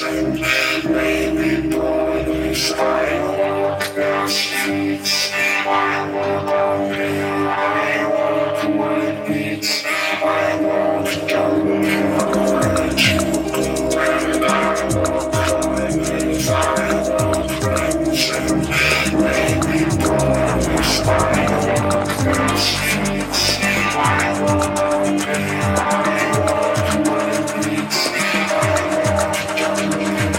Nation, may we burn in skywalk the streets. I want only, I want white beats. I want down here, let you go. And I want kindness, I want friendship. May we burn in skywalk the streets. I want only, I want white beats. Thank you.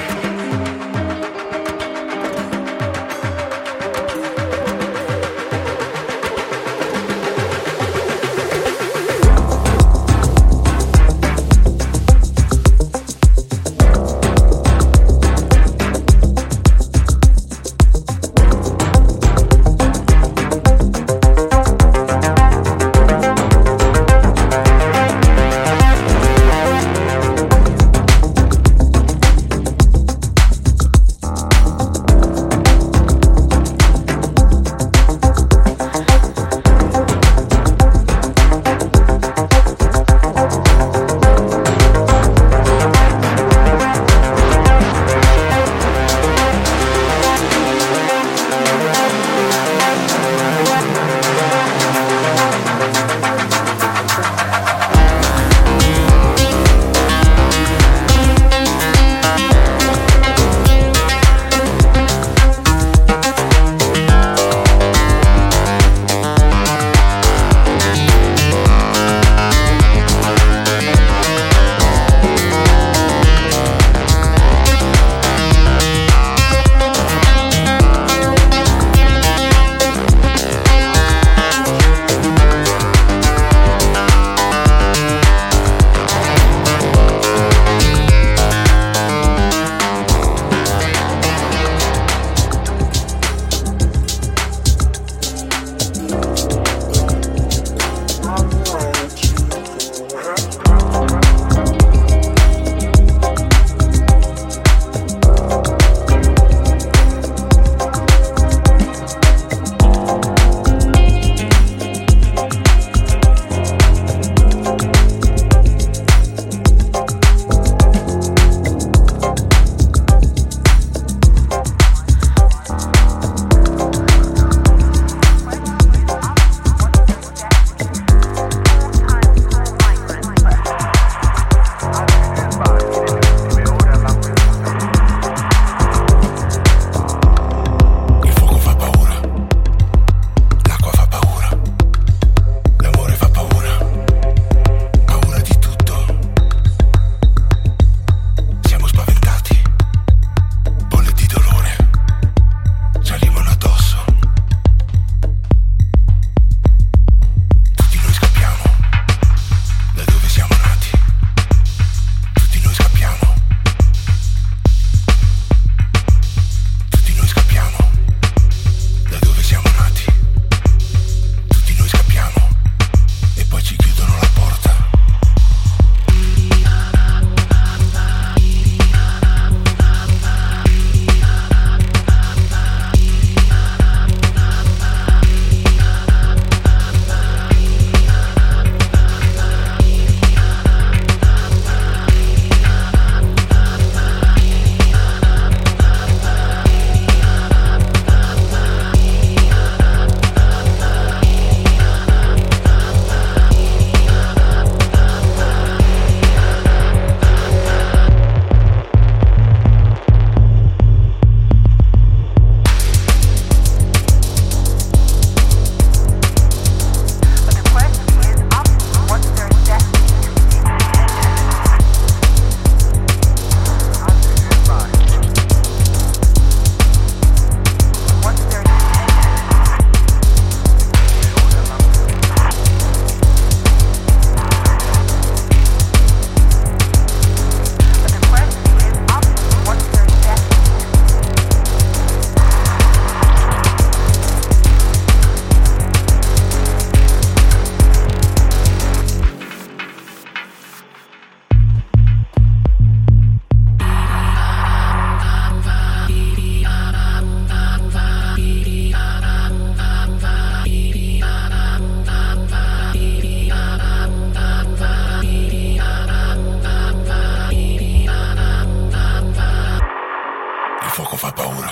paura.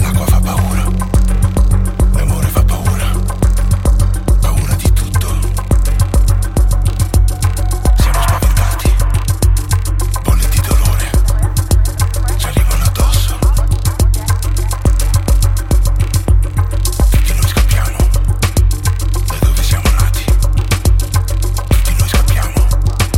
L'acqua fa paura. L'amore fa paura. Paura di tutto. Siamo spaventati. Bolle di dolore. Ci arrivano addosso. Tutti noi scappiamo da dove siamo nati. Tutti noi scappiamo. Tutti noi scappiamo da dove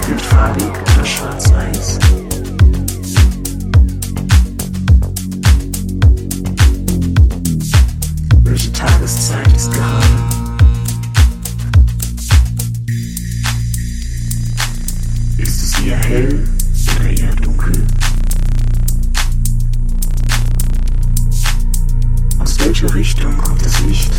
Es gibt farbig oder schwarz-weiß. Welche Tageszeit ist geheim? Ist es eher hell oder eher dunkel? Aus welcher Richtung kommt das Licht?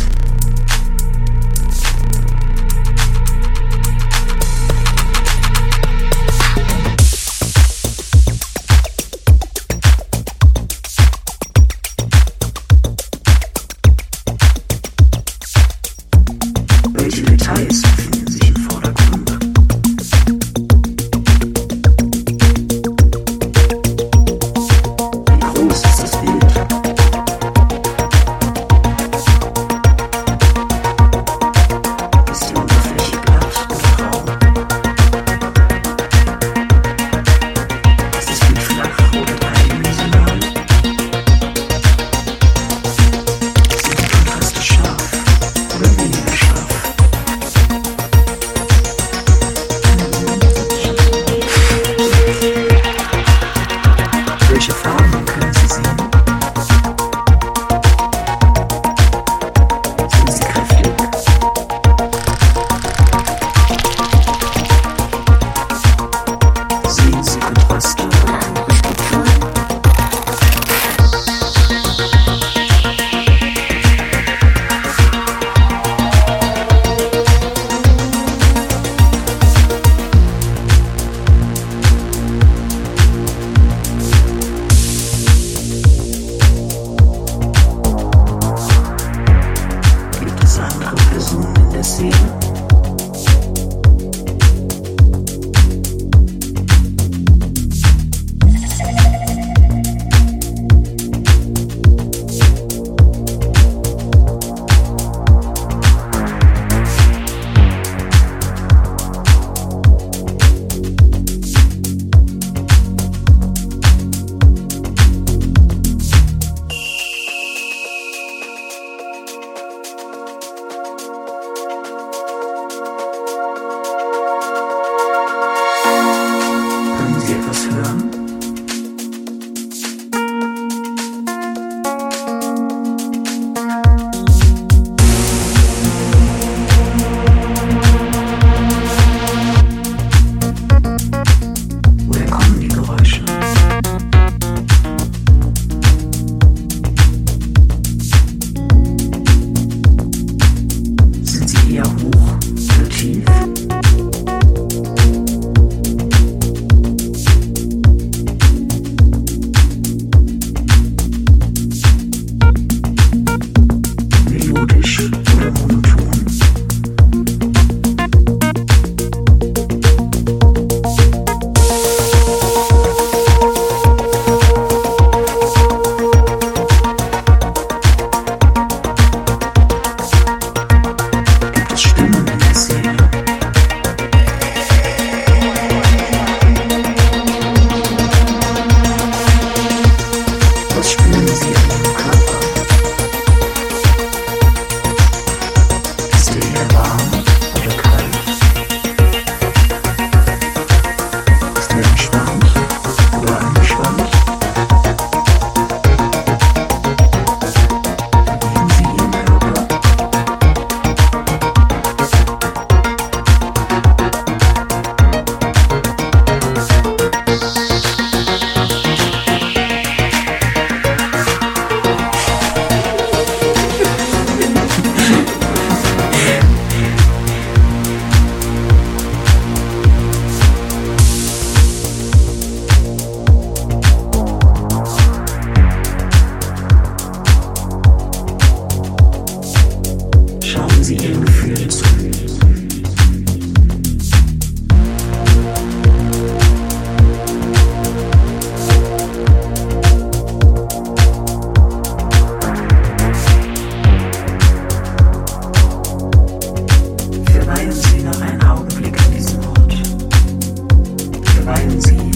Weinen Sie.